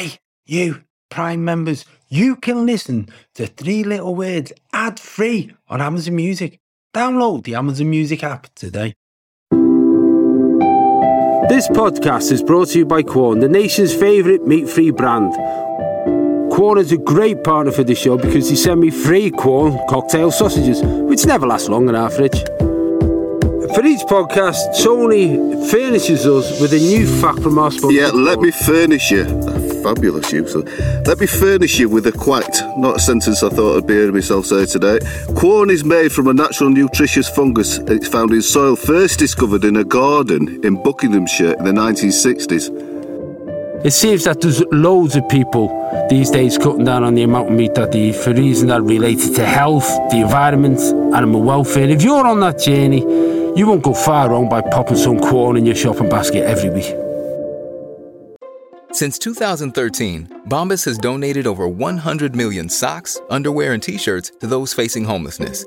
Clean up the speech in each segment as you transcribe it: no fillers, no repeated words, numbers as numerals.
Hey, you Prime members, you can listen to Three Little Words ad-free on Amazon Music. Download the Amazon Music app today. This podcast is brought to you by Quorn, the nation's favourite meat-free brand. Quorn is a great partner for this show because they send me free Quorn cocktail sausages, which never last long in our fridge. For each podcast, Tony furnishes us with a new fact from our sponsor. Yeah, let me furnish you. Fabulous, you. So, let me furnish you with a quacked, not a sentence I thought I'd be hearing myself say today. Quorn is made from a natural nutritious fungus. It's found in soil first discovered in a garden in Buckinghamshire in the 1960s. It seems that there's loads of people these days cutting down on the amount of meat that they eat for reasons that are related to health, the environment, animal welfare. If you're on that journey, you won't go far wrong by popping some Quorn in your shopping basket every week. Since 2013, Bombas has donated over 100 million socks, underwear, and T-shirts to those facing homelessness.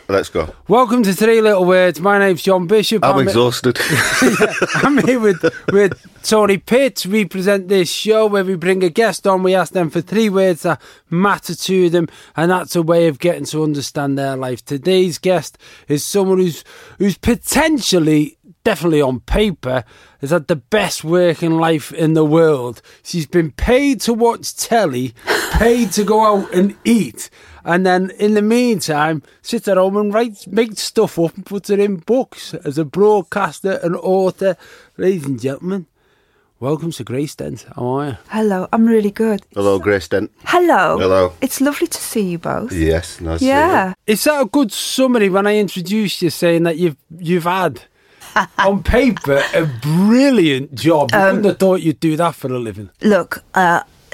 Let's go. Welcome to Three Little Words. My name's John Bishop. I'm exhausted. I'm here with Tony Pitt. We present this show where we bring a guest on. We ask them for three words that matter to them, and that's a way of getting to understand their life. Today's guest is someone who's potentially, definitely on paper, has had the best working life in the world. She's been paid to watch telly, paid to go out and eat, and then in the meantime sits at home and makes stuff up and puts it in books as a broadcaster and author. Ladies and gentlemen, welcome to Grace Dent. How are you? Hello, I'm really good. Hello, Grace Dent. Hello. Hello. It's lovely to see you both. Yes, nice to see you. Is that a good summary when I introduced you, saying that you've had, on paper, a brilliant job? I wouldn't have thought you'd do that for a living. Look,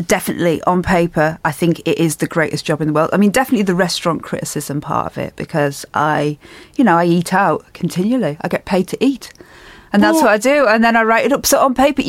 definitely on paper, I think it is the greatest job in the world. I mean, definitely the restaurant criticism part of it, because I eat out continually. I get paid to eat. And that's what I do. And then I write it up. So on paper,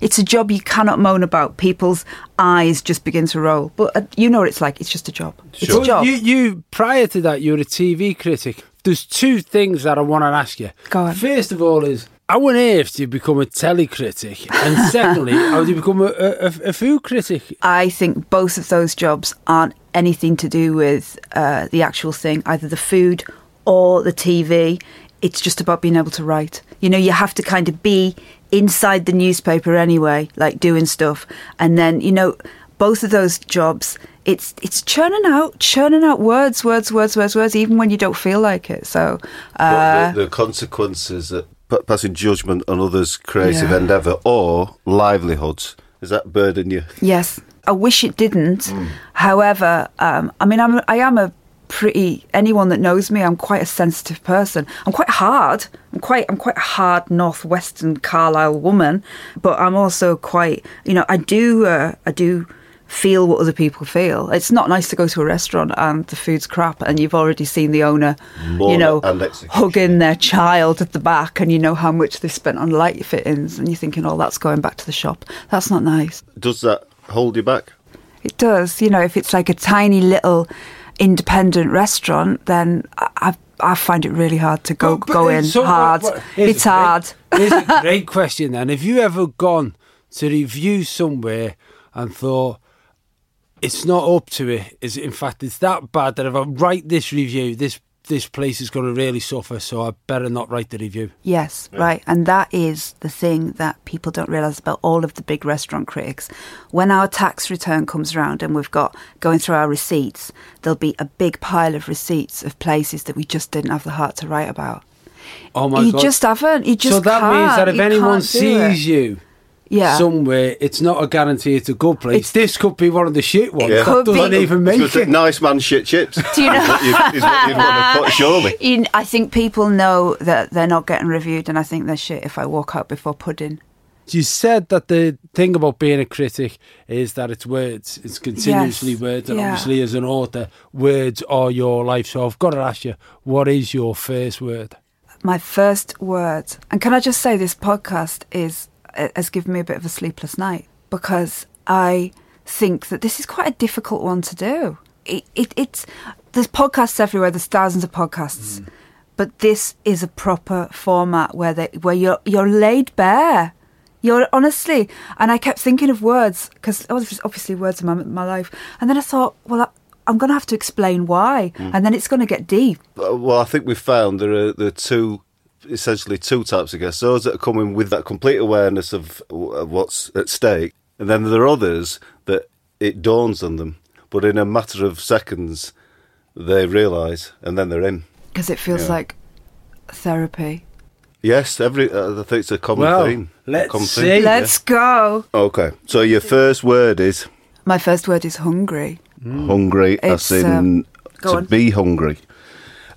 it's a job you cannot moan about. People's eyes just begin to roll. But you know what it's like. It's just a job. Sure. It's a job. You, prior to that, you were a TV critic. There's two things that I want to ask you. Go on. First of all is, how on earth do you become a telly critic? And secondly, how do you become a food critic? I think both of those jobs aren't anything to do with the actual thing, either the food or the TV. It's just about being able to write. You have to kind of be inside the newspaper anyway, like doing stuff. And then, both of those jobs, it's churning out words, even when you don't feel like it. So the consequences of passing judgment on others' creative endeavour or livelihoods, is that burden you? Yes. I wish it didn't. Mm. However, anyone that knows me, I'm quite a sensitive person. I'm quite hard. I'm quite a hard northwestern Carlisle woman, but I'm also quite, I do feel what other people feel. It's not nice to go to a restaurant and the food's crap and you've already seen the owner, hugging their child at the back, and you know how much they spent on light fittings, and you're thinking, oh, that's going back to the shop. That's not nice. Does that hold you back? It does. If it's like a tiny little independent restaurant, then I find it really hard to go in hard. It's hard. Here's a great question then. Have you ever gone to review somewhere and thought, it's not up to it? In fact, it's that bad that if I write this review, this place is going to really suffer, so I better not write the review. Yes, yeah. Right. And that is the thing that people don't realise about all of the big restaurant critics. When our tax return comes round and we've got going through our receipts, there'll be a big pile of receipts of places that we just didn't have the heart to write about. Oh my God. You just haven't. You just can't. So that means that if anyone sees you somewhere, it's not a guarantee it's a good place. This could be one of the shit ones. It could doesn't be. Even make it. Nice man shit chips. Do you know? Is what you'd want to put, surely. I think people know that they're not getting reviewed, and I think they're shit if I walk out before pudding. You said that the thing about being a critic is that it's words. It's continuously words. And obviously, as an author, words are your life. So I've got to ask you, what is your first word? My first word. And can I just say this podcast has given me a bit of a sleepless night, because I think that this is quite a difficult one to do. It's there's podcasts everywhere. There's thousands of podcasts. Mm. But this is a proper format where you're laid bare. You're honestly, and I kept thinking of words, because there's obviously words in my life. And then I thought, well, I'm going to have to explain why. Mm. And then it's going to get deep. Well, I think we've found there are essentially two types of guests. Those that are coming with that complete awareness of what's at stake. And then there are others that it dawns on them. But in a matter of seconds, they realise, and then they're in. Because it feels like therapy. Yes, I think it's a common theme. Let's go. Okay, so your first word is? My first word is hungry. Mm. Hungry, it's, as in to be hungry.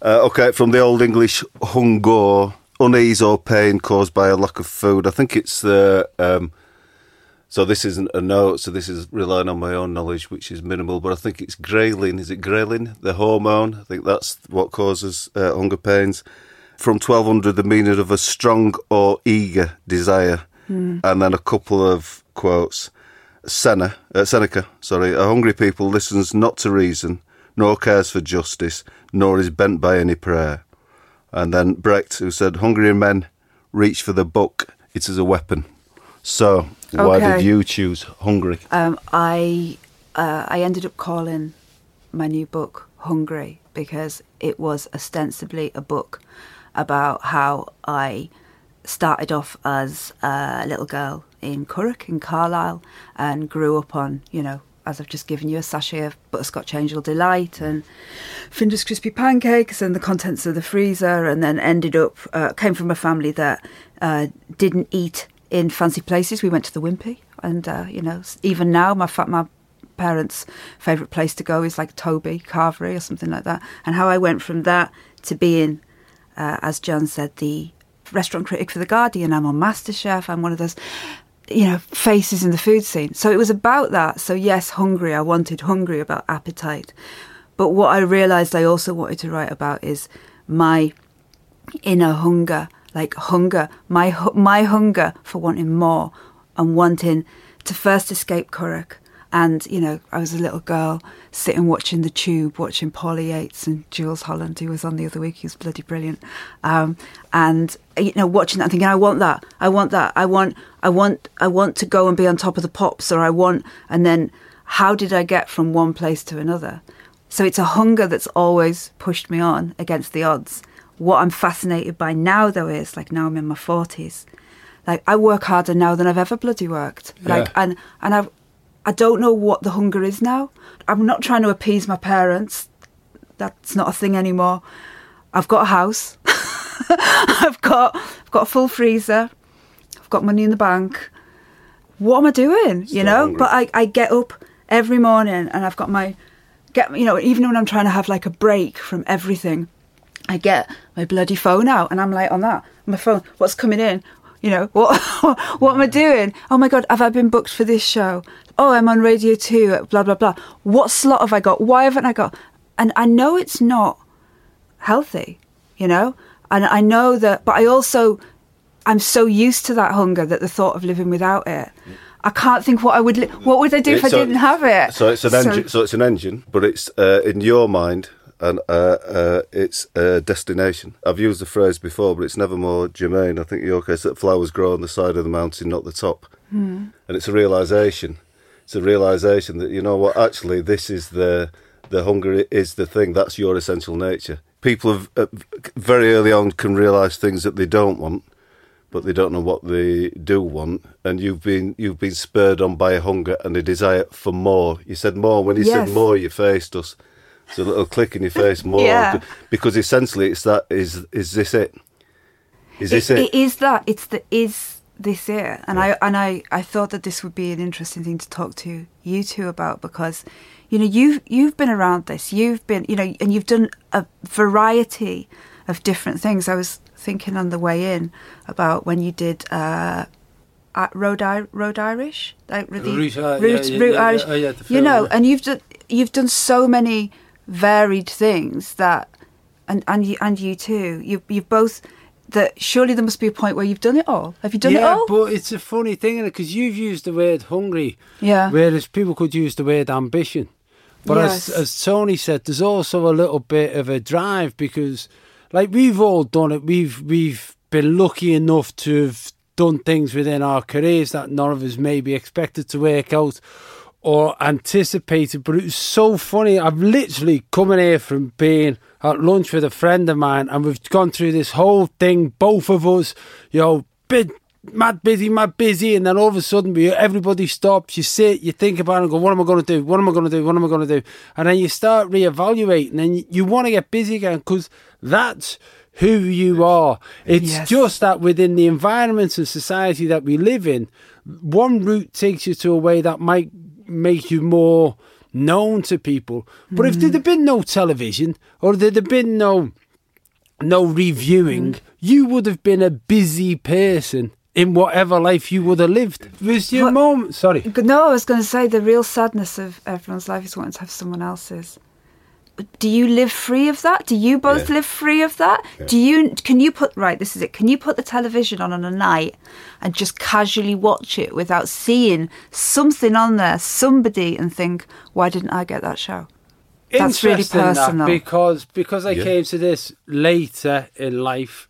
Okay, from the Old English, hungor, unease or pain caused by a lack of food. I think it's the... so this isn't a note, so this is relying on my own knowledge, which is minimal, but I think it's ghrelin. Is it ghrelin, the hormone? I think that's what causes hunger pains. From 1200, the meaning of a strong or eager desire. Mm. And then a couple of quotes. Seneca, a hungry people listens not to reason, nor cares for justice, nor is bent by any prayer. And then Brecht, who said, hungry men reach for the book, it is a weapon. So, why did you choose Hungry? I ended up calling my new book Hungry because it was ostensibly a book about how I started off as a little girl in Curragh, in Carlisle, and grew up on, as I've just given you, a sachet of Butterscotch Angel Delight and Findus Crispy Pancakes and the contents of the freezer, and then ended up, came from a family that didn't eat in fancy places. We went to the Wimpy, and even now, my parents' favourite place to go is like Toby Carvery or something like that. And how I went from that to being, as John said, the restaurant critic for the Guardian. I'm on MasterChef. I'm one of those, faces in the food scene. So it was about that. So yes, hungry. I wanted hungry about appetite, but what I realised I also wanted to write about is my inner hunger. Like hunger, my hunger for wanting more and wanting to first escape Curragh. And, I was a little girl sitting watching The Tube, watching Polly Yates and Jules Holland, who was on the other week. He was bloody brilliant. Watching that and thinking, I want that. I want to go and be on Top of the Pops, and then how did I get from one place to another? So it's a hunger that's always pushed me on against the odds. What I'm fascinated by now, though, is, now I'm in my 40s. I work harder now than I've ever bloody worked. And I don't know what the hunger is now. I'm not trying to appease my parents. That's not a thing anymore. I've got a house. I've got a full freezer. I've got money in the bank. What am I doing? Still hungry. But I get up every morning and I've got even when I'm trying to have, a break from everything, I get my bloody phone out and I'm on that. My phone, what's coming in? What am I doing? Oh my God, have I been booked for this show? Oh, I'm on Radio 2 at blah, blah, blah. What slot have I got? Why haven't I got? And I know it's not healthy, And I know that, but I'm so used to that hunger that the thought of living without it, I can't think what would I do if I didn't have it? So it's engine. So it's an engine, but it's in your mind. And it's a destination. I've used the phrase before, but it's never more germane. I think in your case that flowers grow on the side of the mountain, not the top. Mm. And it's a realisation. It's a realisation that, actually this is the hunger is the thing. That's your essential nature. People very early on can realise things that they don't want, but they don't know what they do want. And you've been spurred on by a hunger and a desire for more. You said more. When you said more, you faced us. It's a little click in your face more, because essentially it's that, is this it? Is this it? It is that. It's the is this it? And I thought that this would be an interesting thing to talk to you two about, because, you've been around this. You've been, and you've done a variety of different things. I was thinking on the way in about when you did Road Irish, like Root Irish. You know, and you've done so many varied things that, and you too. You've both. That surely there must be a point where you've done it all. Have you done it all? Yeah, but it's a funny thing, because you've used the word hungry, whereas people could use the word ambition. But as Tony said, there's also a little bit of a drive, because, like, we've all done it. We've been lucky enough to have done things within our careers that none of us maybe expected to work out or anticipated. But it was so funny. I've literally come in here from being at lunch with a friend of mine, and we've gone through this whole thing, both of us, you know, mad busy, and then all of a sudden everybody stops, you sit, you think about it and go, what am I going to do? And then you start reevaluating, and you want to get busy again, because that's who you are. It's just that within the environment and society that we live in, one route takes you to a way that might make you more known to people. But if there'd have been no television, or there'd have been no reviewing, you would have been a busy person in whatever life you would have lived. There's your moment. Sorry. No, I was going to say, the real sadness of everyone's life is wanting to have someone else's. Do you live free of that? Do you both live free of that? Yeah. Can you put the television on a night and just casually watch it without seeing something on there, somebody, and think, why didn't I get that show? That's really personal. Because I came to this later in life,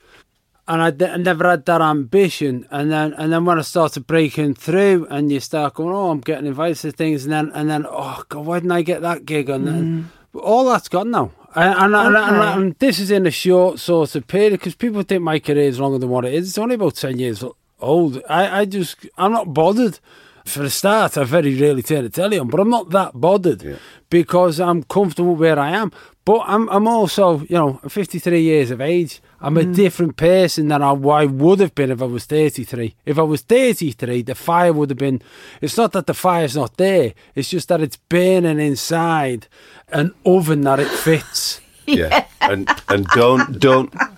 and I never had that ambition. And then when I started breaking through, and you start going, oh, I'm getting invited to things, and then oh God, why didn't I get that gig? And then all that's gone now. And this is in a short sort of period, because people think my career is longer than what it is. It's only about 10 years old. I'm not bothered. For a start, I very rarely turn the telly on, but I'm not that bothered because I'm comfortable where I am. But I'm also, you know, I'm 53 years of age. I'm a different person than I would have been if I was 33. If I was 33, the fire would have been... It's not that the fire's not there. It's just that it's burning inside an oven that it fits. Yeah, and don't.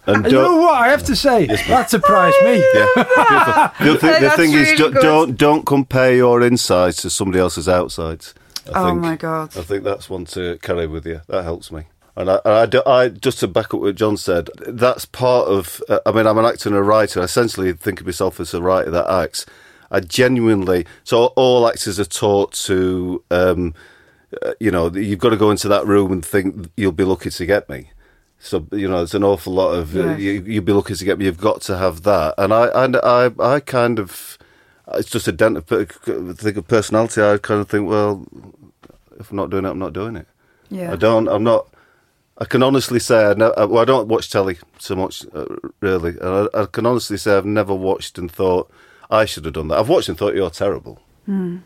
You know what I have to say? Yes, that surprised me. Yeah. The thing is, don't compare your insides to somebody else's outsides. My God! I think that's one to carry with you. That helps me. And I just to back up what John said, that's part of. I mean, I'm an actor and a writer. I essentially think of myself as a writer that acts. So all actors are taught to. You know, you've got to go into that room and think, you'll be lucky to get me. So, you know, it's an awful lot of, you'll be lucky to get me. You've got to have that. And I kind of, it's just a dent of personality. I kind of think, well, if I'm not doing it, I'm not doing it. Yeah. I can honestly say, I don't watch telly so much, really. And I can honestly say I've never watched and thought, I should have done that. I've watched and thought, you're terrible. Mm.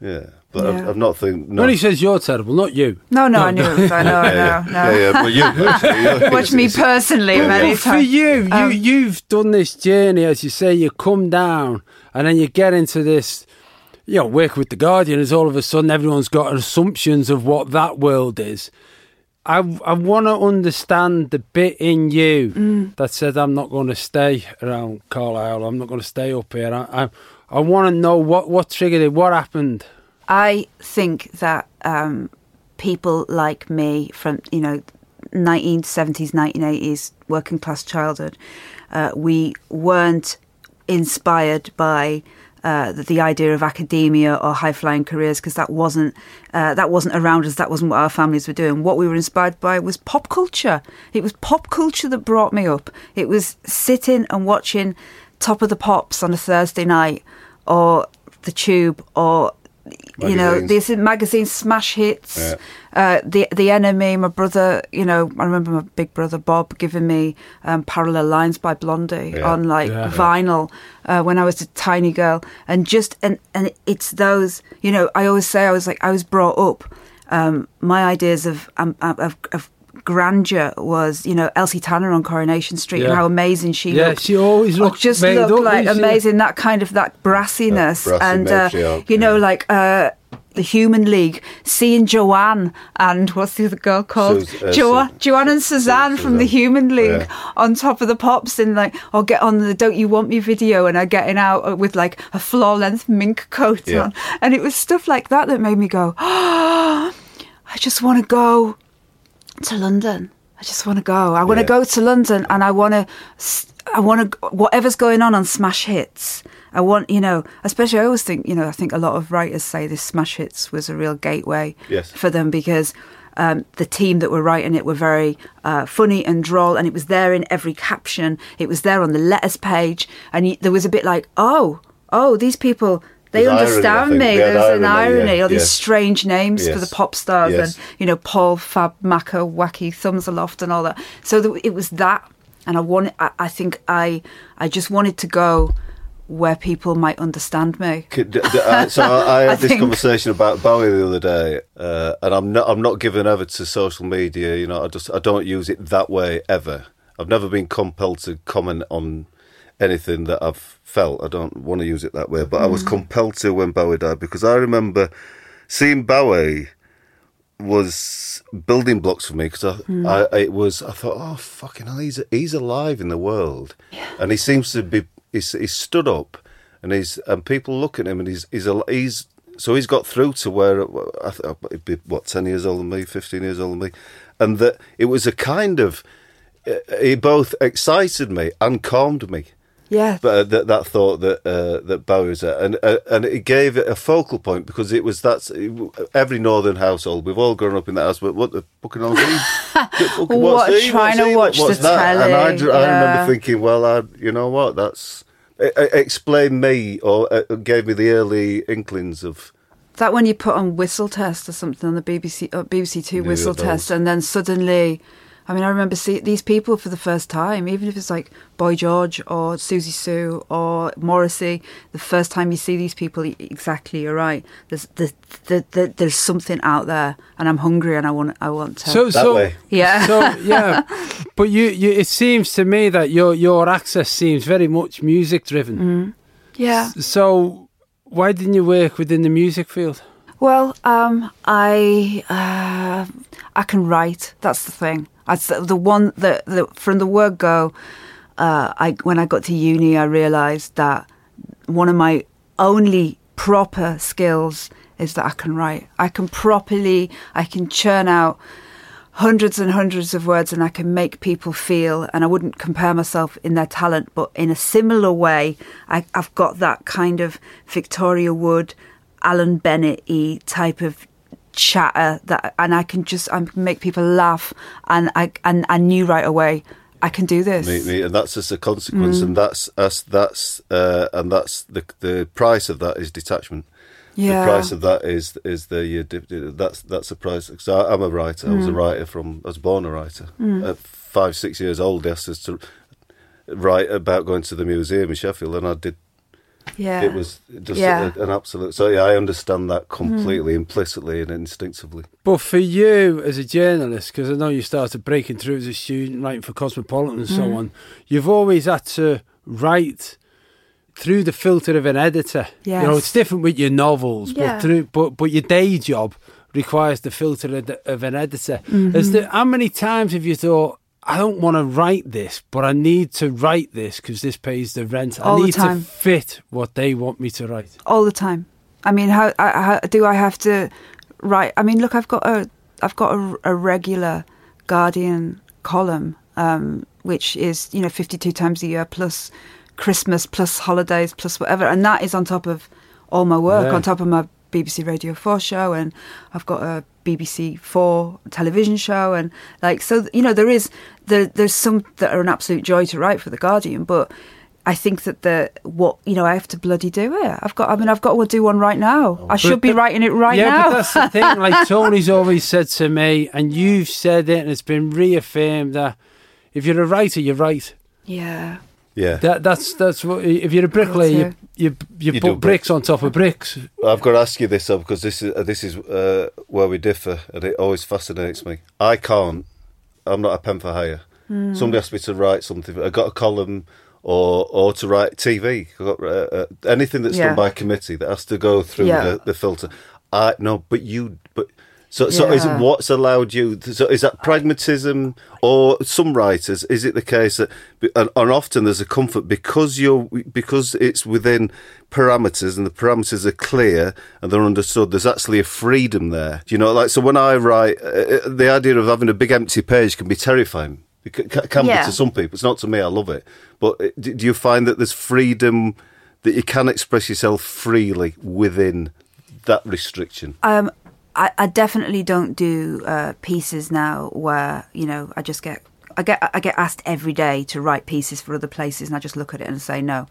Yeah. But yeah. I've not think. No. When he says you're terrible, not you. No, I knew it was. I know. Yeah, but you watch me personally many times. For you, you've done this journey, as you say, you come down and then you get into this, you know, work with the Guardian, is all of a sudden everyone's got assumptions of what that world is. I want to understand the bit in you that said, I'm not going to stay around Carlisle, I'm not going to stay up here. I want to know what triggered it, what happened. I think that people like me from, you know, 1970s, 1980s, working class childhood, we weren't inspired by the idea of academia or high flying careers, because that wasn't around us. That wasn't what our families were doing. What we were inspired by was pop culture. It was pop culture that brought me up. It was sitting and watching Top of the Pops on a Thursday night, or The Tube, or you know, these magazines, Smash Hits, the NME. My brother, you know, I remember my big brother Bob giving me Parallel Lines by Blondie on vinyl when I was a tiny girl, and it's those, you know, I always say I was brought up. My ideas of grandeur was, you know, Elsie Tanner on Coronation Street and how amazing she looked. Yeah, she always looked just looked like amazing. That kind of that brassiness, and you know, like the Human League, seeing Joanne and what's the other girl called? Joanne and Suzanne from the Human League on Top of the Pops, and like, I'll get on the Don't You Want Me video, and I'm getting out with like a floor-length mink coat on. And it was stuff like that that made me go, oh, I just want to go to London. I just want to go. I want to go to London, and I want to whatever's going on Smash Hits. I want, you know, especially I always think, you know, I think a lot of writers say this Smash Hits was a real gateway for them, because the team that were writing it were very funny and droll, and it was there in every caption. It was there on the letters page, and there was a bit like, oh, these people... They understand me. There's an irony. All these strange names for the pop stars, and, you know, Paul, Fab, Macca, Wacky, Thumbs Aloft, and all that. So it was that, and I think I just wanted to go where people might understand me. So I had this conversation about Bowie the other day, and I'm not given over to social media. You know, I don't use it that way ever. I've never been compelled to comment on anything that I've felt. I don't want to use it that way, but I was compelled to when Bowie died, because I remember seeing Bowie was building blocks for me, because I thought, oh, fucking hell, he's alive in the world, and he seems to be, he's stood up, and and people look at him, and he's so he's got through to where it'd be, what, 10 years older than me, 15 years older than me, and that it was a kind of, it both excited me and calmed me. Yeah, but that thought that Bowie was at, and it gave it a focal point, because it was every northern household. We've all grown up in that house, but what the fucking hell? What's he trying to watch? I remember thinking, well, you know what? That's it explained me, or gave me the early inklings of. That when you put on Whistle Test or something on the BBC Two Whistle Test, and then suddenly. I mean, I remember seeing these people for the first time, even if it's like Boy George or Susie Sue or Morrissey, the first time you see these people, exactly, you're right. There's something out there, and I'm hungry, and I want to. But you, it seems to me that your access seems very much music driven. So why didn't you work within the music field? Well, I can write. That's the thing. From the word go, when I got to uni, I realised that one of my only proper skills is that I can write. I can churn out hundreds and hundreds of words, and I can make people feel, and I wouldn't compare myself in their talent, but in a similar way, I've got that kind of Victoria Wood, Alan Bennett-y type of chatter I can make people laugh, and I knew right away I can do this. Me, and that's just a consequence, and that's the price of that is detachment. The price of that is the price. So I'm a writer. I was a writer I was born a writer. At 5-6 years old, they asked us to write about going to the museum in Sheffield, and I did. Yeah, it was just an absolute. So I understand that completely, implicitly and instinctively. But for you as a journalist, because I know you started breaking through as a student, writing for Cosmopolitan and so on, you've always had to write through the filter of an editor. Yes. You know, it's different with your novels, but your day job requires the filter of an editor. Mm-hmm. How many times have you thought, I don't want to write this, but I need to write this because this pays the rent. I need to fit what they want me to write. All the time. I mean, how do I have to write? I mean, look, I've got a regular Guardian column, which is, you know, 52 times a year plus Christmas plus holidays plus whatever, and that is on top of all my work, on top of my BBC Radio 4 show, and I've got a BBC 4 television show, and like, so, you know, there's some that are an absolute joy to write for The Guardian, but I think that I have to bloody do it. I've got to do one right now. I should be writing it right now. But that's the thing, like Tony's always said to me, and you've said it, and it's been reaffirmed that if you're a writer, you write. Yeah. Yeah, that's what. If you're a bricklayer, you put bricks on top of bricks. I've got to ask you this though, because this is where we differ, and it always fascinates me. I'm not a pen for hire. Somebody asked me to write something. I got a column or to write TV. I got anything that's done by committee that has to go through the filter. No, but you... But, so is it what's allowed you... So is that pragmatism, or some writers, is it the case that... And often there's a comfort because it's within parameters and the parameters are clear and they're understood, there's actually a freedom there. Do you know, like, so when I write, the idea of having a big empty page can be terrifying. It can be to some people. It's not to me, I love it. But do you find that there's freedom... that you can express yourself freely within that restriction? I definitely don't do pieces now where, you know, I just get asked every day to write pieces for other places, and I just look at it and say no.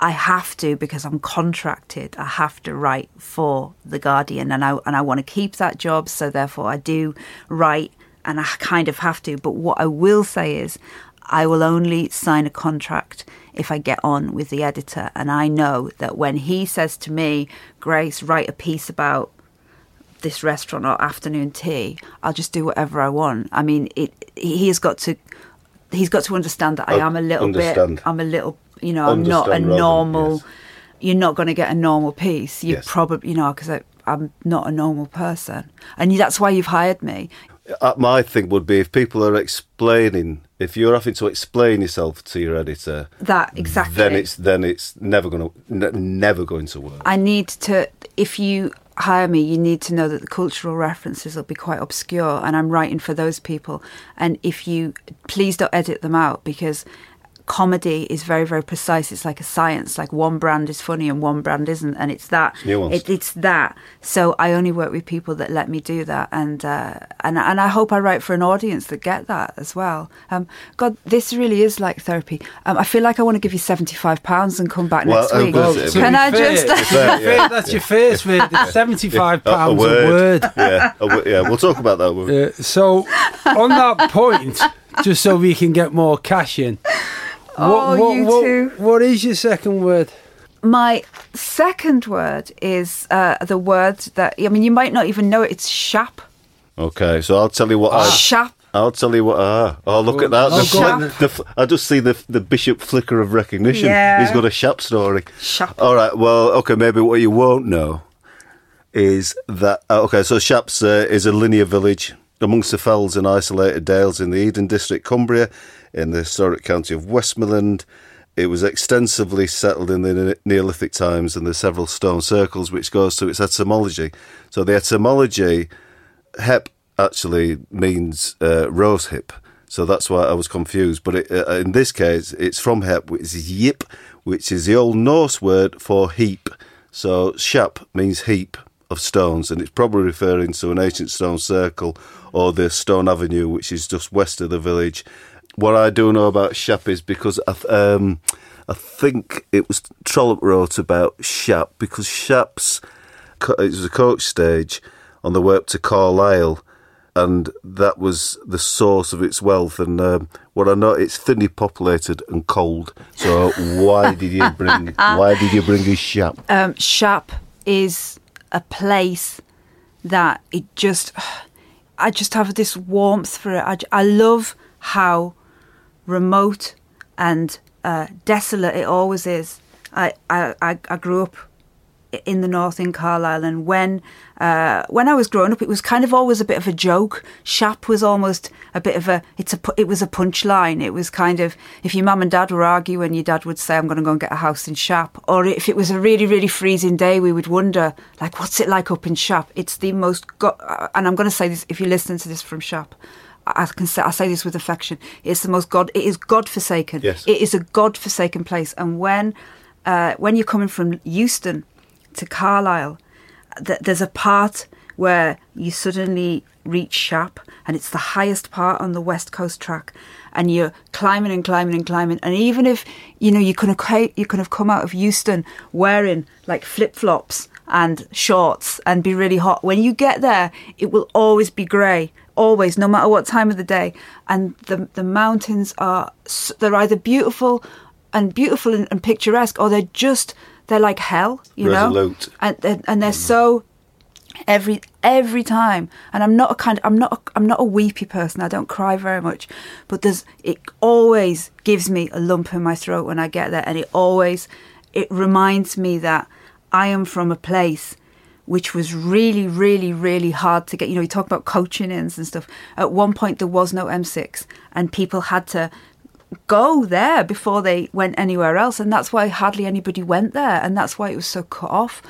I have to, because I'm contracted. I have to write for The Guardian, and I want to keep that job, so therefore I do write, and I kind of have to. But what I will say is, I will only sign a contract if I get on with the editor. And I know that when he says to me, Grace, write a piece about this restaurant or afternoon tea, I'll just do whatever I want. I mean, he's got to understand that I am a little bit, I'm a little, you know, I'm not a normal, you're not going to get a normal piece. You probably, you know, because I'm not a normal person. And that's why you've hired me. My thing would be, if people are explaining, if you're having to explain yourself to your editor, that exactly, then it's never going to work. I need to. If you hire me, you need to know that the cultural references will be quite obscure, and I'm writing for those people. And if you please don't edit them out, because comedy is very, very precise. It's like a science. Like, one brand is funny and one brand isn't, and it's that. It's that. So I only work with people that let me do that, and I hope I write for an audience that get that as well. God, this really is like therapy. I feel like I want to give you £75 and come back next week. Can I just? That's your face, really. £75 a word. We'll talk about that. So on that point, just so we can get more cash in. What is your second word? My second word is the word that, I mean, you might not even know it. It's shap. Okay, so I'll tell you what. Shap. I'll tell you what. Oh, look at that. I just see the Bishop flicker of recognition. Yeah. He's got a shap story. Shap. All right, well, okay, maybe what you won't know is that, so Shap's is a linear village amongst the fells and isolated dales in the Eden district, Cumbria, in the historic county of Westmorland. It was extensively settled in the Neolithic times, and there's several stone circles, which goes to its etymology. So the etymology, hep, actually means rose hip. So that's why I was confused. But in this case, it's from hep, which is yip, which is the Old Norse word for heap. So shap means heap of stones, and it's probably referring to an ancient stone circle or the stone avenue, which is just west of the village. What I do know about Shap is because I think it was Trollope wrote about Shap, because Shap's, it was a coach stage on the way up to Carlisle, and that was the source of its wealth. And what I know, it's thinly populated and cold. So why did you bring a Shap? Shap is a place that I just have this warmth for it. I love how remote and desolate it always is. I grew up in the north, in Carlisle, and when I was growing up, it was kind of always a bit of a joke. Shap was almost a bit of it was a punchline. It was kind of, if your mum and dad were arguing, your dad would say, I'm going to go and get a house in Shap. Or if it was a really, really freezing day, we would wonder, like, what's it like up in Shap? It's the most, and I'm going to say this, if you're listening to this from Shap, I say this with affection, it's the most godforsaken. Yes. It is a godforsaken place. And when you're coming from Euston to Carlisle, there's a part where you suddenly reach Shap, and it's the highest part on the West Coast track, and you're climbing and climbing and climbing, and even if, you know, you could have come out of Euston wearing like flip-flops and shorts and be really hot, when you get there it will always be grey, always, no matter what time of the day. And the mountains are, they're either beautiful and picturesque, or they're just, they're like hell, you resolute. Know, and they're so every time. And I'm not a weepy person. I don't cry very much, but it always gives me a lump in my throat when I get there, and it reminds me that I am from a place which was really, really, really hard to get. You know, you talk about coaching ins and stuff. At one point, there was no M6 and people had to go there before they went anywhere else. And that's why hardly anybody went there. And that's why it was so cut off.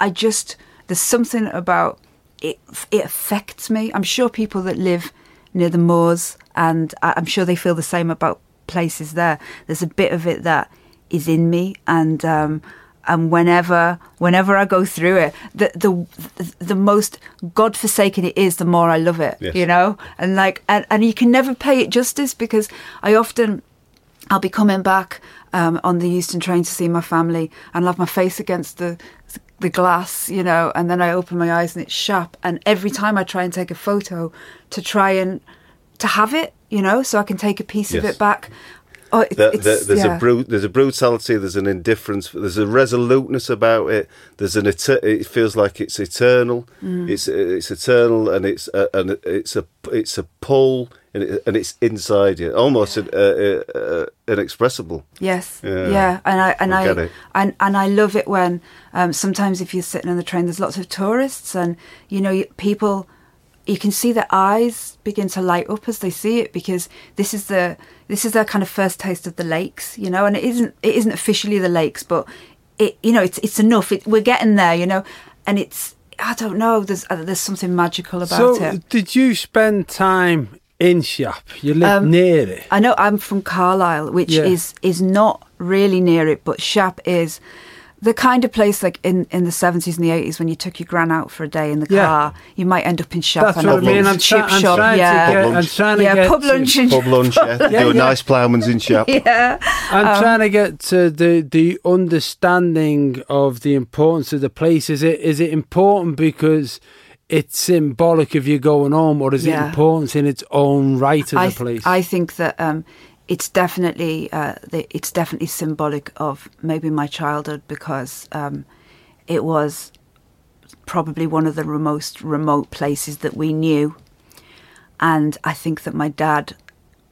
There's something about it. It affects me. I'm sure people that live near the moors, and I'm sure they feel the same about places there. There's a bit of it that is in me. And whenever I go through it, the most godforsaken it is, the more I love it, yes. You know? And you can never pay it justice, because I'll be coming back on the Euston train to see my family, and I'll have my face against the glass, you know, and then I open my eyes and it's Shap. And every time I try and take a photo to have it, you know, so I can take a piece yes. of it back. Oh, there's yeah. There's a brutality, there's an indifference, there's a resoluteness about it. It feels like it's eternal. Mm. It's eternal, and it's a pull, and it's inside you, almost inexpressible. Yes, yeah, and I love it when sometimes if you're sitting on the train, there's lots of tourists, and you know people. You can see their eyes begin to light up as they see it, because this is their kind of first taste of the lakes, you know. And it isn't officially the lakes, but it, you know, it's enough. We're getting there, you know. And it's, I don't know. There's something magical about it. So, did you spend time in Shap? You live near it. I know. I'm from Carlisle, which is not really near it, but Shap is. The kind of place, like in the 70s and the 80s, when you took your gran out for a day in the car, you might end up in Shap. That's what I mean. Shop. Pub lunch in Shap. Pub lunch, do a nice ploughman's in Shap. Yeah. I'm trying to get to the understanding of the importance of the place. Is it important because it's symbolic of you going home, or is it important in its own right as a place? I think that... It's definitely symbolic of maybe my childhood, because it was probably one of the most remote places that we knew, and I think that my dad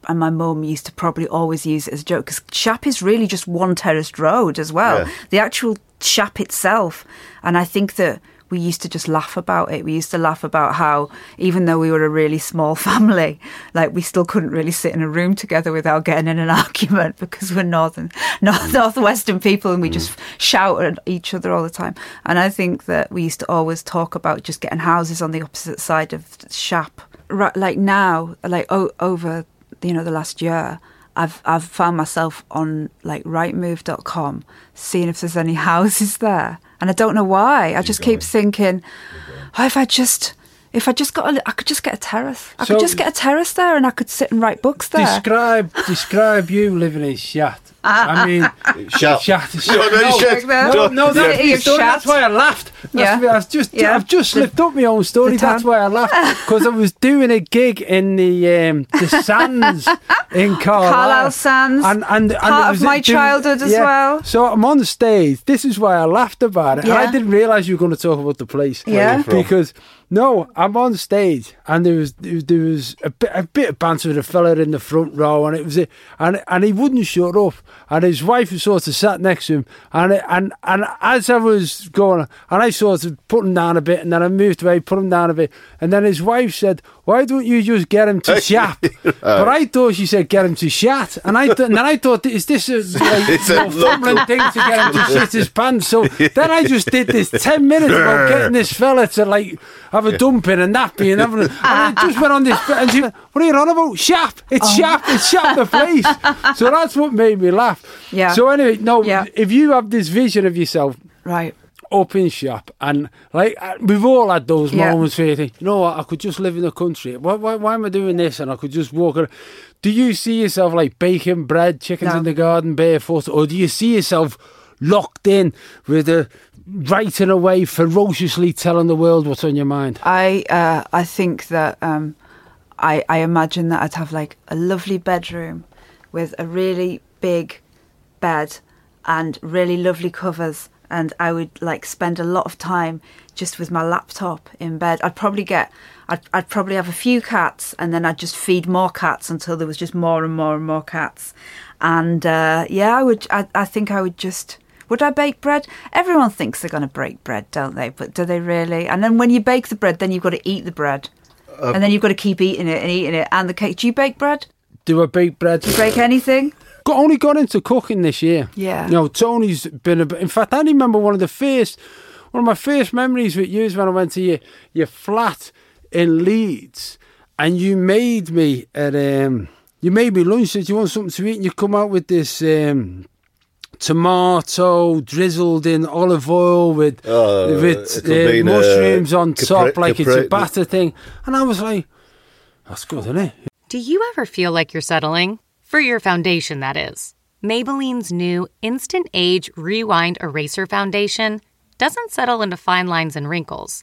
and my mum used to probably always use it as a joke, because Shap is really just one terraced road as well, the actual Shap itself, and I think that. We used to just laugh about it. We used to laugh about how, even though we were a really small family, like we still couldn't really sit in a room together without getting in an argument, because we're northwestern people, and we just shout at each other all the time. And I think that we used to always talk about just getting houses on the opposite side of Shap. Right, like now, like over the last year, I've found myself on like rightmove.com seeing if there's any houses there. And I don't know why. I just keep thinking, I could just get a terrace. I could just get a terrace there, and I could sit and write books there. Describe you living in Shap. I mean, Shap. That's why I laughed. I've just slipped up my own story. That's why I laughed, because I was doing a gig in the Sands in Carlisle Sands, and part of my childhood as well. So I'm on stage. This is why I laughed about it. Yeah. I didn't realise you were going to talk about the place. Yeah, because. No, I'm on stage, and there was a bit of banter with a fella in the front row, and it was and he wouldn't shut up, and his wife was sort of sat next to him, and as I was going, and I sort of put him down a bit, and then I moved away, put him down a bit, and then his wife said, "Why don't you just get him to Shap?" But I thought she said, "Get him to shat," and then I thought, "Is this a fumbling thing to get him to shit his pants?" So then I just did this 10 minutes about getting this fella to like. Have a dump in a nappy and everything. And I just went on this bit and she went, "What are you on about? Shap. It's Shap the place." So that's what made me laugh. Yeah. So anyway, if you have this vision of yourself right up in Shap, and like we've all had those moments where you think, you know what, I could just live in the country. Why am I doing this? And I could just walk around. Do you see yourself like baking bread, chickens in the garden, barefoot, or do you see yourself locked in with a writing away, ferociously telling the world what's on your mind? I think that I imagine that I'd have like a lovely bedroom with a really big bed and really lovely covers, and I would like spend a lot of time just with my laptop in bed. I'd probably have a few cats, and then I'd just feed more cats until there was just more and more and more cats. And I think I would just Would I bake bread? Everyone thinks they're going to bake bread, don't they? But do they really? And then when you bake the bread, then you've got to eat the bread. And then you've got to keep eating it and the cake. Do you bake bread? Do I bake bread? Do you bake anything? Only got into cooking this year. Yeah. You know, Tony's been a bit... In fact, I remember one of my first memories with you is when I went to your flat in Leeds and you made me lunch, said you want something to eat, and you come out with this tomato drizzled in olive oil with mushrooms on top, like it's a batter thing. And I was like, that's good, isn't it? Do you ever feel like you're settling? For your foundation, that is. Maybelline's new Instant Age Rewind Eraser Foundation doesn't settle into fine lines and wrinkles.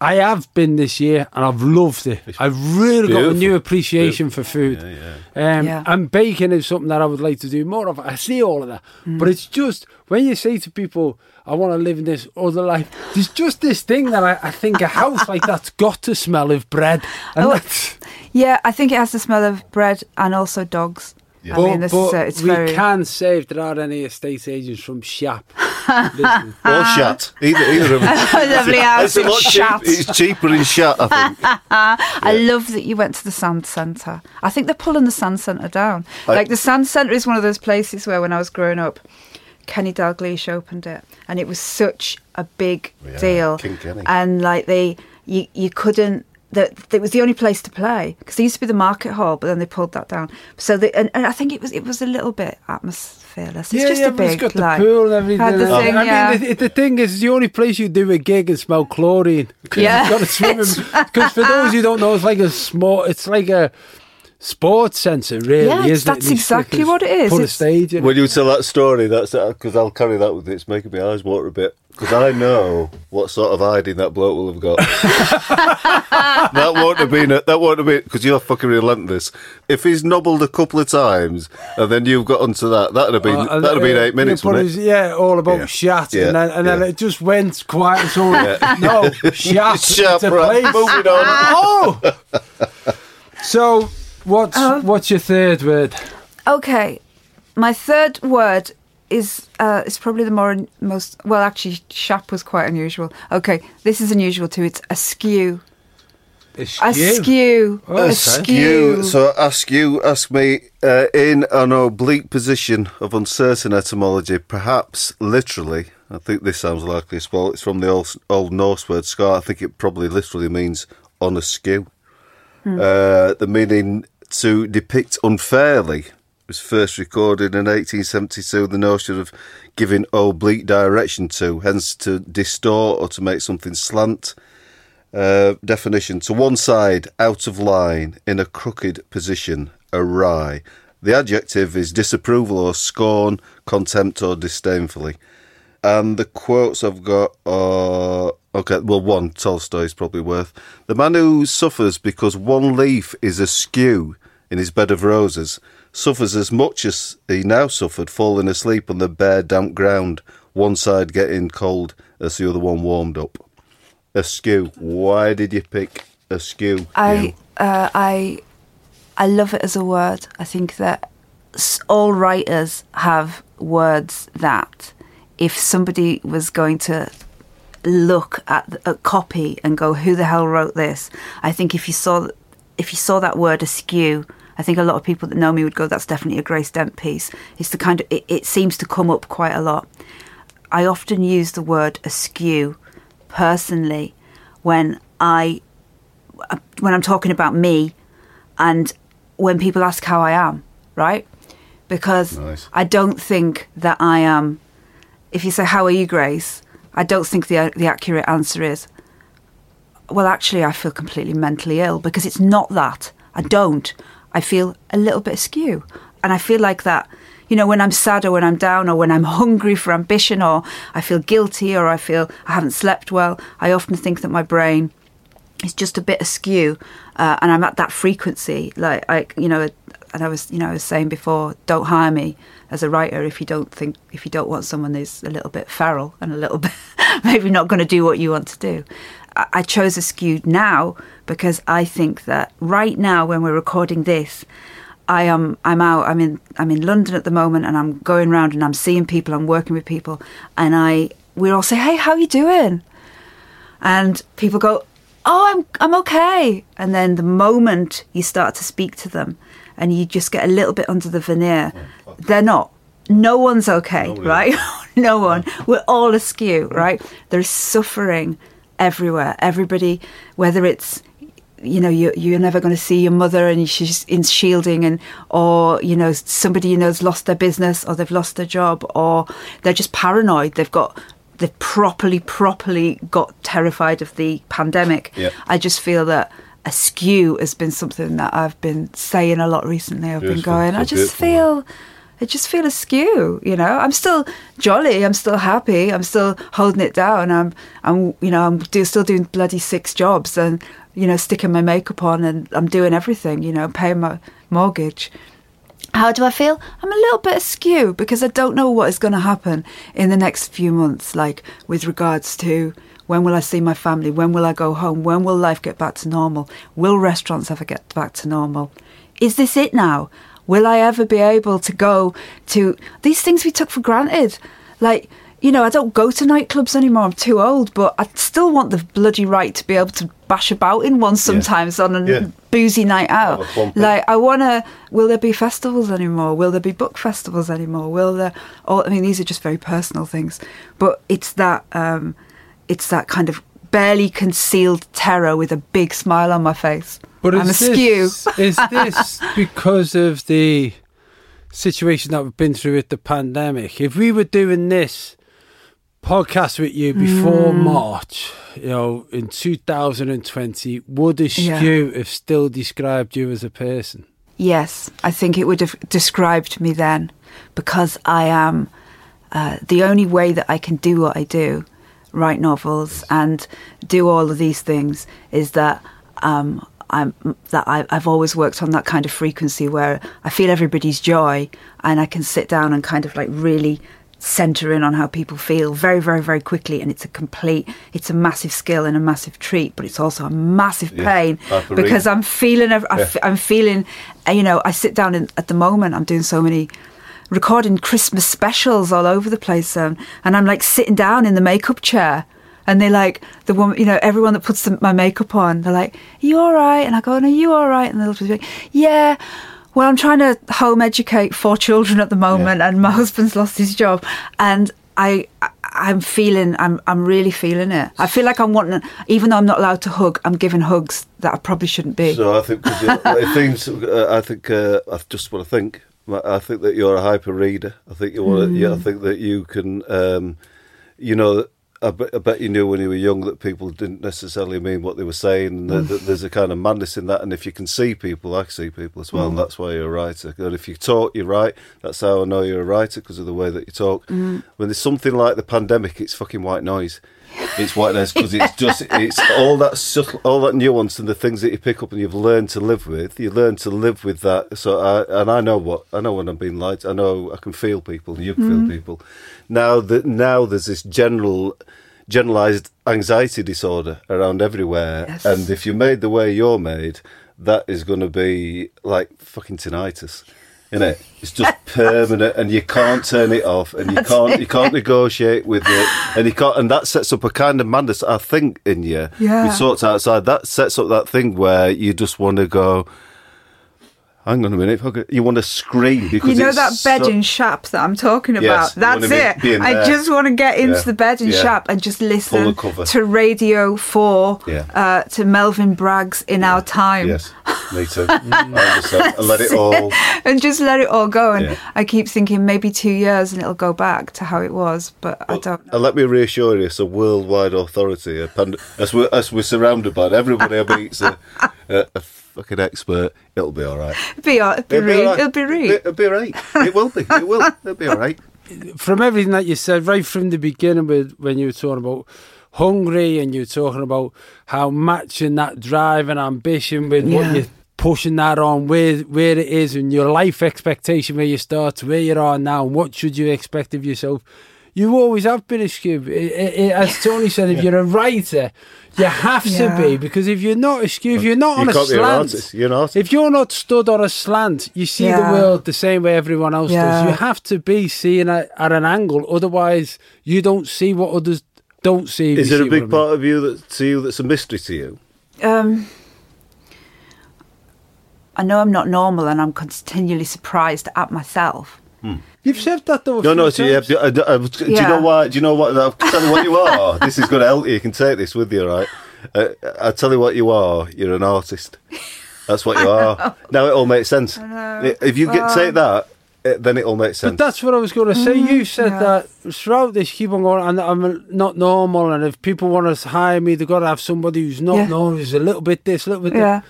I have been this year and I've loved it. I've really got a new appreciation for food. Yeah. And baking is something that I would like to do more of. I see all of that. But it's just, when you say to people, I want to live in this other life, there's just this thing that I think a house like that's got to smell of bread. And I think it has to smell of bread and also dogs. Yeah. We can say if there are any estate agents from Shap. Or Shat. Either of them. Lovely house in Shat. It's cheaper in Shat, I think. I love that you went to the Sands Centre. I think they're pulling the Sands Centre down. The Sands Centre is one of those places where when I was growing up, Kenny Dalglish opened it and it was such a big deal. King Kenny. And you couldn't, it was the only place to play because there used to be the market hall, but then they pulled that down. So and I think it was a little bit atmosphereless. It's a big. It's got the pool and everything. The thing is, it's the only place you do a gig and smell chlorine. Because for those who don't know, it's like a sports centre, really, isn't it? That's exactly what it is. Put a stage in. When you tell that story, that's because I'll carry that with it. It's making my eyes water a bit because I know what sort of hiding that bloke will have got. That won't have been because you're fucking relentless. If he's nobbled a couple of times and then you've got onto that'd have been 8 minutes. Shat, and then it just went quiet. And so Shat. Right, moving on. So. What's your third word? Okay, my third word is probably the most... Well, actually, Shap was quite unusual. Okay, this is unusual too. It's askew. Askew. Oh, askew. Okay. So askew, ask me, in an oblique position of uncertain etymology, perhaps literally... I think this sounds likely as well. It's from the Old Norse word scar. I think it probably literally means on askew. The meaning... to depict unfairly was first recorded in 1872, the notion of giving oblique direction to, hence to distort or to make something slant. Definition, to one side, out of line, in a crooked position, awry. The adjective is disapproval or scorn, contempt or disdainfully. And the quotes I've got are... Okay, well, one, Tolstoy is probably worth. The man who suffers because one leaf is askew in his bed of roses suffers as much as he now suffered, falling asleep on the bare, damp ground, one side getting cold as the other one warmed up. Askew. Why did you pick askew? I love it as a word. I think that all writers have words that if somebody was going to... look at a copy and go, who the hell wrote this? I think if you saw that word askew, I think a lot of people that know me would go, that's definitely a Grace Dent piece. It's the kind of, it seems to come up quite a lot. I often use the word askew personally when I'm talking about me and when people ask how I am, right? Because nice. I don't think that I am, if you say, how are you, Grace? I don't think the accurate answer is, well, actually, I feel completely mentally ill, because it's not that. I don't. I feel a little bit askew. And I feel like that, you know, when I'm sad or when I'm down or when I'm hungry for ambition or I feel guilty or I feel I haven't slept well, I often think that my brain is just a bit askew and I'm at that frequency. I was saying before, don't hire me as a writer if you don't want someone who's a little bit feral and a little bit maybe not going to do what you want to do. I chose askew now because I think that right now when we're recording this, I'm in London at the moment and I'm going around and I'm seeing people, I'm working with people, and we all say, hey, how are you doing? And people go, oh, I'm okay. And then the moment you start to speak to them and you just get a little bit under the veneer, they're not. No one's okay, nobody, right? No one. We're all askew, right? There's suffering everywhere. Everybody, whether it's, you know, you're never going to see your mother and she's in shielding, and or, you know, somebody you know's lost their business or they've lost their job or they're just paranoid. They've properly got terrified of the pandemic. Yeah. I just feel that askew has been something that I've been saying a lot recently. I've been going, I just feel askew, you know. I'm still jolly, I'm still happy, I'm still holding it down. I'm still doing bloody 6 jobs and, you know, sticking my makeup on, and I'm doing everything, you know, paying my mortgage. How do I feel? I'm a little bit askew because I don't know what is going to happen in the next few months, like with regards to when will I see my family? When will I go home? When will life get back to normal? Will restaurants ever get back to normal? Is this it now? Will I ever be able to go to these things we took for granted? Like, you know, I don't go to nightclubs anymore. I'm too old, but I still want the bloody right to be able to bash about in one sometimes on a boozy night out. Like, I want to... Will there be festivals anymore? Will there be book festivals anymore? Will there... Oh, I mean, these are just very personal things. But it's that kind of barely concealed terror with a big smile on my face. But I'm askew. Is this because of the situation that we've been through with the pandemic? If we were doing this podcast with you before March, you know, in 2020, would askew have still described you as a person? Yes, I think it would have described me then, because I am the only way that I can do what I do, write novels and do all of these things, is that I've always worked on that kind of frequency where I feel everybody's joy and I can sit down and kind of like really centre in on how people feel very, very, very quickly. And it's a massive skill and a massive treat, but it's also a massive pain because I'm feeling, you know, I sit down and at the moment I'm doing so many recording Christmas specials all over the place, and I'm like sitting down in the makeup chair. And they're like, the woman, you know, everyone that puts my makeup on, they're like, are you all right? And I go, no, are you all right? And they'll be like, yeah, well, I'm trying to home educate 4 children at the moment and my husband's lost his job. And I'm really feeling it. I feel like I'm wanting, even though I'm not allowed to hug, I'm giving hugs that I probably shouldn't be. So I think, I think that you're a hyper reader. I think you want to, I think that you can, you know, I bet you knew when you were young that people didn't necessarily mean what they were saying, and there's a kind of madness in that. And if you can see people, I see people as well, and that's why you're a writer. And if you talk, you write. That's how I know you're a writer, because of the way that you talk. When there's something like the pandemic, it's fucking white noise. It's white noise because it's all that subtle, all that nuance, and the things that you pick up and you've learned to live with. You learn to live with that. So I know when I'm being lied to. I know I can feel people, and you can feel people. Now there's this generalised anxiety disorder around everywhere, and if you're made the way you're made, that is going to be like fucking tinnitus. Innit? It's just permanent, and you can't turn it off, and you can't negotiate with it, and that sets up a kind of madness, I think, in you. Yeah. You sort outside, that sets up that thing where you just want to go, hang on a minute, you want to scream because you know that bed in Shap that I'm talking about. Yes, that's it. I just want to get into the bed in Shap and just listen to Radio 4 to Melvin Bragg's In Our Time. Yes, me too. And let it all... And just let it all go. And I keep thinking maybe 2 years and it'll go back to how it was, but I don't know. And let me reassure you, it's a worldwide authority. As we're surrounded by it, everybody I meet's a fucking expert. It'll be all right. It'll be all right. It'll be all right. From everything that you said right from the beginning, when you were talking about hungry and you were talking about how matching that drive and ambition with what you're pushing that on, where it is and your life expectation, where you start to where you are now, what should you expect of yourself. You always have been a scoop. As Tony said, if you're a writer, you have to be, because if you're not a scoop, if you're not on a slant, if you're not stood on a slant, you see the world the same way everyone else does. You have to be seen at an angle, otherwise you don't see what others don't see. Is there a big part of you that's a mystery to you? I know I'm not normal and I'm continually surprised at myself. You've said that though. Do you know why? Do you know what? I'll tell you what you are. This is going to help you. You can take this with you, right? I'll tell you what you are. You're an artist. That's what you are. Know. Now it all makes sense. If you take that, then it all makes sense. But that's what I was going to say. You said that throughout this, keep on going, and I'm not normal. And if people want to hire me, they've got to have somebody who's not normal, who's a little bit this, a little bit that.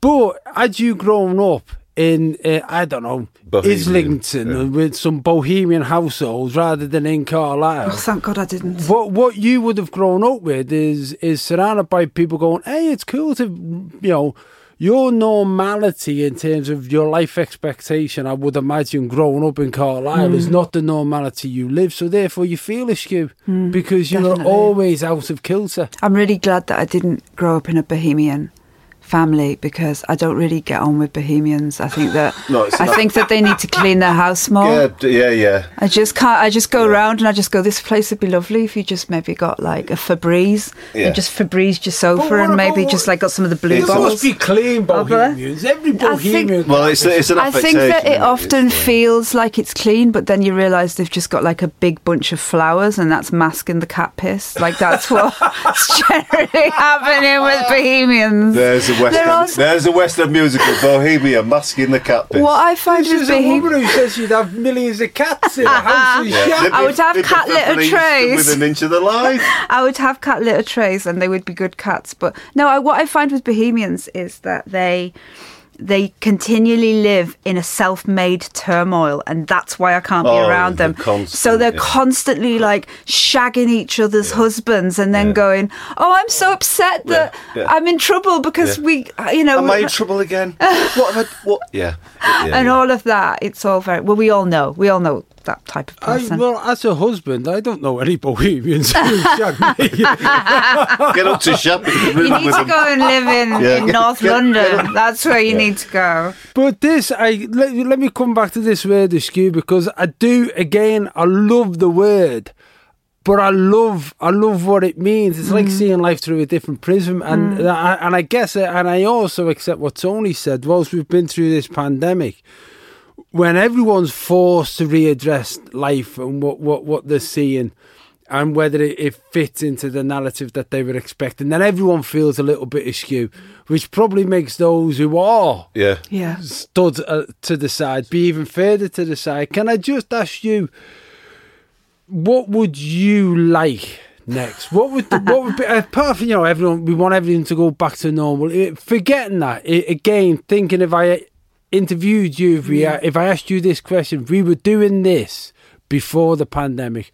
But had you grown up in, I don't know, Bohemian, Islington, with some Bohemian households rather than in Carlisle. Oh, thank God I didn't. What you would have grown up with is surrounded by people going, hey, it's cool to, your normality in terms of your life expectation, I would imagine growing up in Carlisle is not the normality you live. So therefore you feel askew because you are always out of kilter. I'm really glad that I didn't grow up in a Bohemian family, because I don't really get on with Bohemians. I think that they need to clean their house more. Yeah. I just can't. I just go around and I just go, this place would be lovely if you just maybe got like a Febreze and just Febreze your sofa and maybe just like got some of the blue bottles. Must be clean Bohemians. Every Bohemian. I think that it often feels like it's clean, but then you realise they've just got like a big bunch of flowers and that's masking the cat piss. Like that's what's generally happening with Bohemians. There's a Western musical, Bohemia, masking the cat piss. What I find with Bohemia, woman who says you'd have millions of cats in a house. I would have cat litter trays with an inch of the life. I would have cat litter trays, and they would be good cats. But no, what I find with Bohemians is that they continually live in a self-made turmoil, and that's why I can't be around them. So they're constantly like shagging each other's husbands and then going, oh, I'm so upset that I'm in trouble because am I in trouble again? What have I... What? All of that. It's all very... Well, we all know that type of person. As a husband, I don't know any Bohemians who shag me. Get up to Shap. You need to go and live in North London. That's where you need to go. But this, let me come back to this word askew, because I do, again, I love the word, but I love what it means. It's like seeing life through a different prism. And I guess, and I also accept what Tony said, whilst we've been through this pandemic, when everyone's forced to readdress life and what they're seeing and whether it fits into the narrative that they were expecting, then everyone feels a little bit askew, which probably makes those who are stood to the side be even further to the side. Can I just ask you, what would you like next? What would be, apart from, everyone, we want everything to go back to normal. Forgetting that, again, thinking if I interviewed you, if I asked you this question, if we were doing this before the pandemic,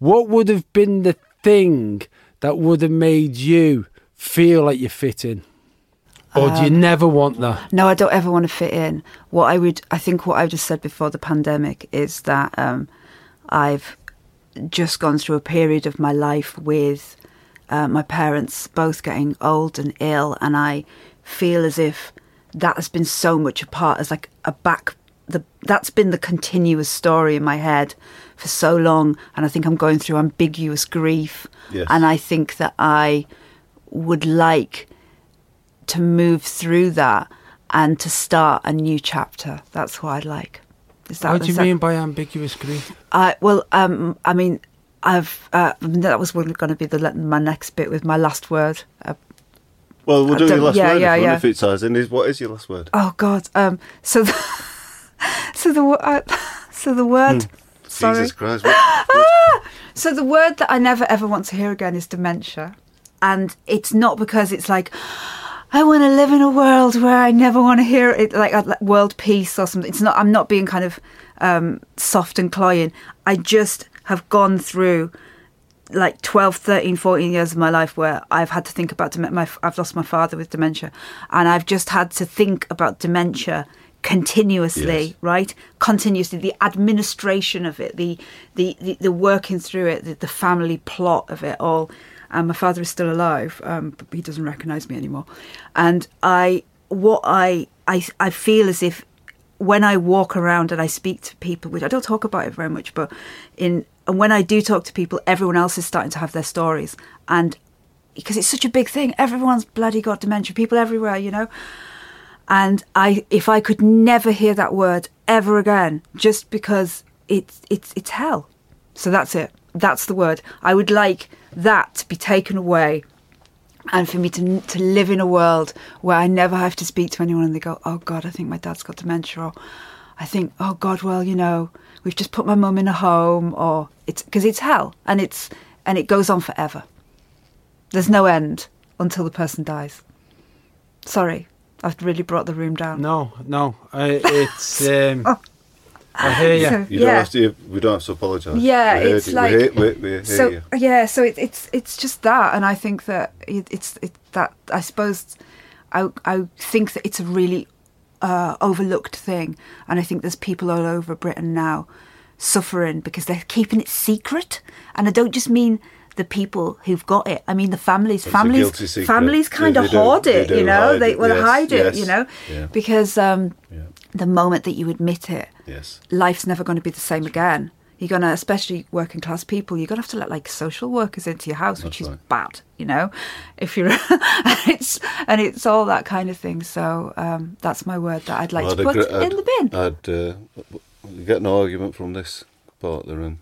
what would have been the thing that would have made you feel like you fit in? Or do you never want that? No, I don't ever want to fit in. What I just said before the pandemic is that I've just gone through a period of my life with my parents both getting old and ill, and I feel as if that has been so much a part as like a back... That's been the continuous story in my head for so long, and I think I'm going through ambiguous grief. Yes. And I think that I would like to move through that and to start a new chapter. That's what I'd like. Is that what do you mean by ambiguous grief? That was going to be my next bit with my last word. Well, we'll do your last word if it ties in. What is your last word? Oh God! So the word. Sorry. Jesus Christ! So the word that I never ever want to hear again is dementia, and it's not because it's like I want to live in a world where I never want to hear it, like world peace or something. It's not. I'm not being kind of soft and cloying. I just have gone through like 12, 13, 14 years of my life where I've had to think about I've lost my father with dementia, and I've just had to think about dementia continuously, yes. Right? Continuously, the administration of it, the working through it, the family plot of it all. And my father is still alive, but he doesn't recognise me anymore. And I feel as if when I walk around and I speak to people, which I don't talk about it very much, but and when I do talk to people, everyone else is starting to have their stories, and because it's such a big thing, everyone's bloody got dementia. People everywhere, you know. And if I could never hear that word ever again, just because it's hell. So that's it. That's the word. I would like that to be taken away, and for me to live in a world where I never have to speak to anyone and they go, "Oh God, I think my dad's got dementia," or I think, "Oh God, well, you know, we've just put my mum in a home," or it's because it's hell, and it goes on forever. There's no end until the person dies. Sorry. I've really brought the room down. No. It's... I hear you. So, we don't have to apologise. Yeah, it's like... We hear you. Yeah, so it's just that. And I think that I think that it's a really overlooked thing. And I think there's people all over Britain now suffering because they're keeping it secret. And I don't just mean... the people who've got it. I mean, the families kind of hoard it, you know. They will hide it, you know, because the moment that you admit it, life's never going to be the same again. You're going to, especially working class people, you're going to have to let like social workers into your house, which is bad, you know. If you're, it's all that kind of thing. So that's my word that I'd like to put in the bin. I'd get an argument from this part of the room.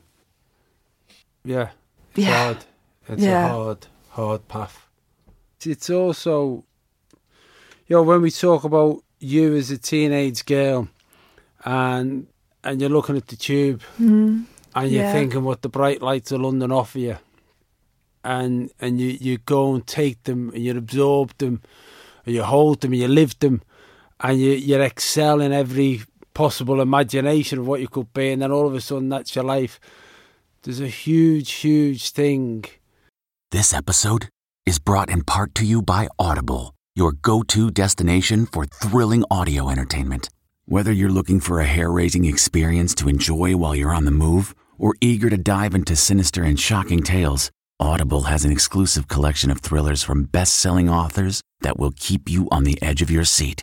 Yeah. It's hard. It's a hard path. It's also, you know, when we talk about you as a teenage girl and you're looking at the Tube and you're thinking what the bright lights of London offer you and you go and take them and you absorb them and you hold them and you live them and you excel in every possible imagination of what you could be, and then all of a sudden that's your life. There's a huge, huge thing. This episode is brought in part to you by Audible, your go-to destination for thrilling audio entertainment. Whether you're looking for a hair-raising experience to enjoy while you're on the move or eager to dive into sinister and shocking tales, Audible has an exclusive collection of thrillers from best-selling authors that will keep you on the edge of your seat.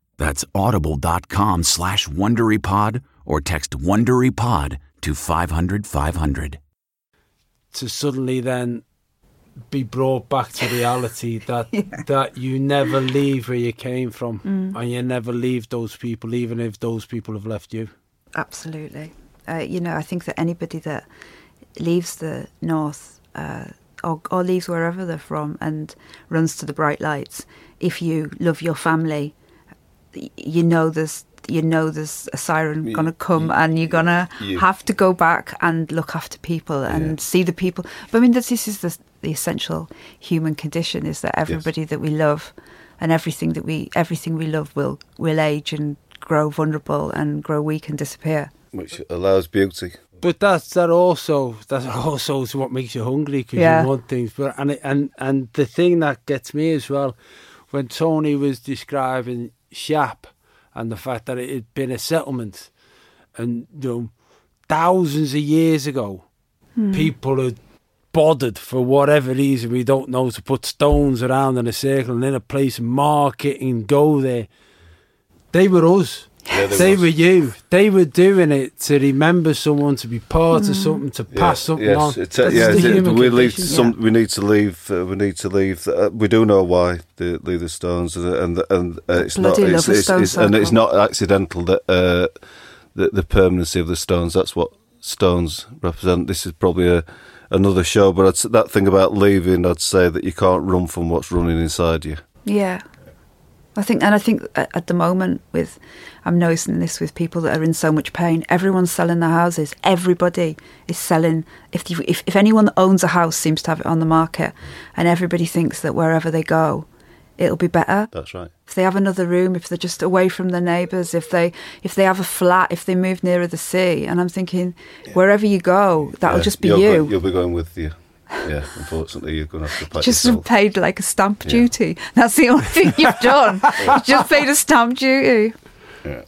That's audible.com/WonderyPod or text WonderyPod to 500-500. To suddenly then be brought back to reality that you never leave where you came from and you never leave those people, even if those people have left you. Absolutely. You know, I think that anybody that leaves the north or leaves wherever they're from and runs to the bright lights, if you love your family, you know there's a siren going to come and you're going to have to go back and look after people and see the people. But I mean, this is the essential human condition, is that everybody that we love and everything we love will age and grow vulnerable and grow weak and disappear. Which allows beauty. But that also is what makes you hungry, because you want things. But and the thing that gets me as well, when Tony was describing Shap, and the fact that it had been a settlement, and you know, thousands of years ago, people had bothered, for whatever reason we don't know, to put stones around in a circle and in a place, mark it and go there. They were us. Yeah, they were you. They were doing it to remember someone, to be part of something, to pass something on. We need to leave. We do know why they leave the stones, and it's not. It's not accidental that the permanency of the stones. That's what stones represent. This is probably another show, but that thing about leaving, I'd say that you can't run from what's running inside you. Yeah. I think at the moment, I'm noticing this with people that are in so much pain. Everyone's selling their houses. Everybody is selling. If anyone that owns a house seems to have it on the market, and everybody thinks that wherever they go, it'll be better. That's right. If they have another room, if they're just away from their neighbours, if they have a flat, if they move nearer the sea, and I'm thinking, wherever you go, that'll just be you. You'll be going with you. Yeah, unfortunately, you're going to have to pay yourself. Paid like a stamp duty. That's the only thing you've done. You just paid a stamp duty. Yeah.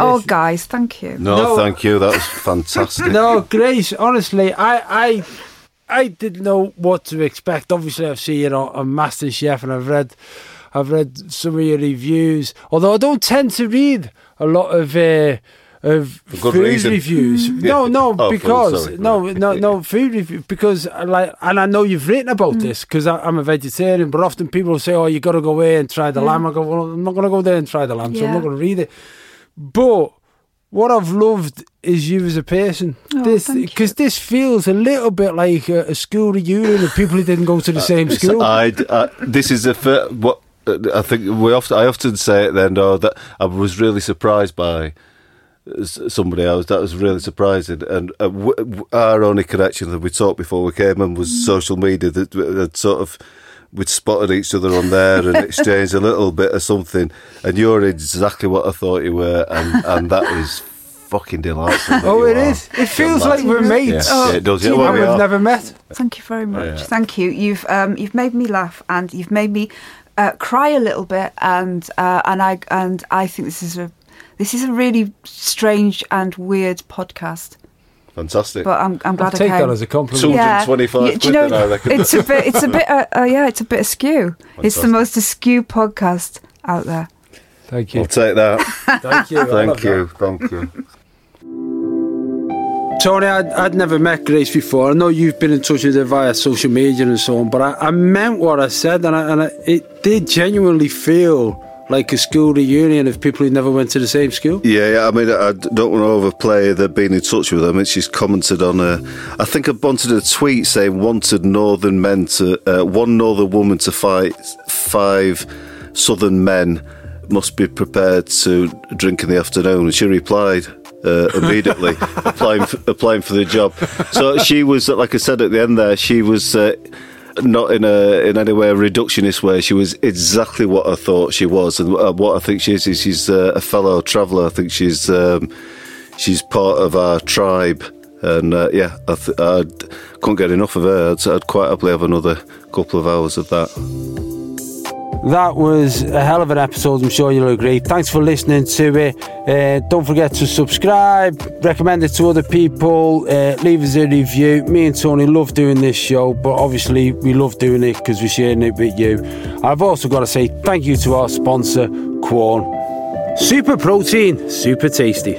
Oh, guys, thank you. No, thank you. That was fantastic. No, Grace, honestly, I didn't know what to expect. Obviously, I've seen you on MasterChef, and I've read some of your reviews. Although I don't tend to read a lot of food reviews. Food reviews, because and I know you've written about this, because I'm a vegetarian, but often people say, "Oh, you got to go there and try the lamb." I go, "Well, I'm not going to go there and try the lamb, so I'm not going to read it." But what I've loved is you as a person. This feels a little bit like a school reunion of people who didn't go to the same school. I often say it then, though, that I was really surprised by somebody else. That was really surprising, and our only connection that we talked before we came in was social media. That sort of, we'd spotted each other on there and exchanged a little bit of something, and you're exactly what I thought you were, and that is fucking delightful. It is. It feels like we're mates. Yeah. Yeah, it does. Yeah, we've never met. Thank you very much. Oh, yeah. Thank you. You've made me laugh, and you've made me cry a little bit, and I think this is a. This is a really strange and weird podcast. Fantastic. But I'm glad I came. I'll take that as a compliment. 225 quid, I reckon. It's a bit askew. Fantastic. It's the most askew podcast out there. Thank you. I'll take that. Thank you. Thank you. Tony, I'd never met Grace before. I know you've been in touch with her via social media and so on, but I meant what I said, and it did genuinely feel like a school reunion of people who never went to the same school? Yeah, I mean, I don't want to overplay the being in touch with her. I mean, she's commented on I think I wanted a tweet saying, wanted northern men to, one northern woman to fight, 5 southern men must be prepared to drink in the afternoon. And she replied immediately, applying for the job. So she was, like I said at the end there, she was... not in any way a reductionist way. She was exactly what I thought she was, and what I think she is she's a fellow traveller. I think she's part of our tribe, and I couldn't get enough of her. I'd quite happily have another couple of hours of that. That was a hell of an episode, I'm sure you'll agree. Thanks for listening to it. Don't forget to subscribe, recommend it to other people, leave us a review. Me and Tony love doing this show, but obviously we love doing it because we're sharing it with you. I've also got to say thank you to our sponsor, Quorn. Super protein, super tasty.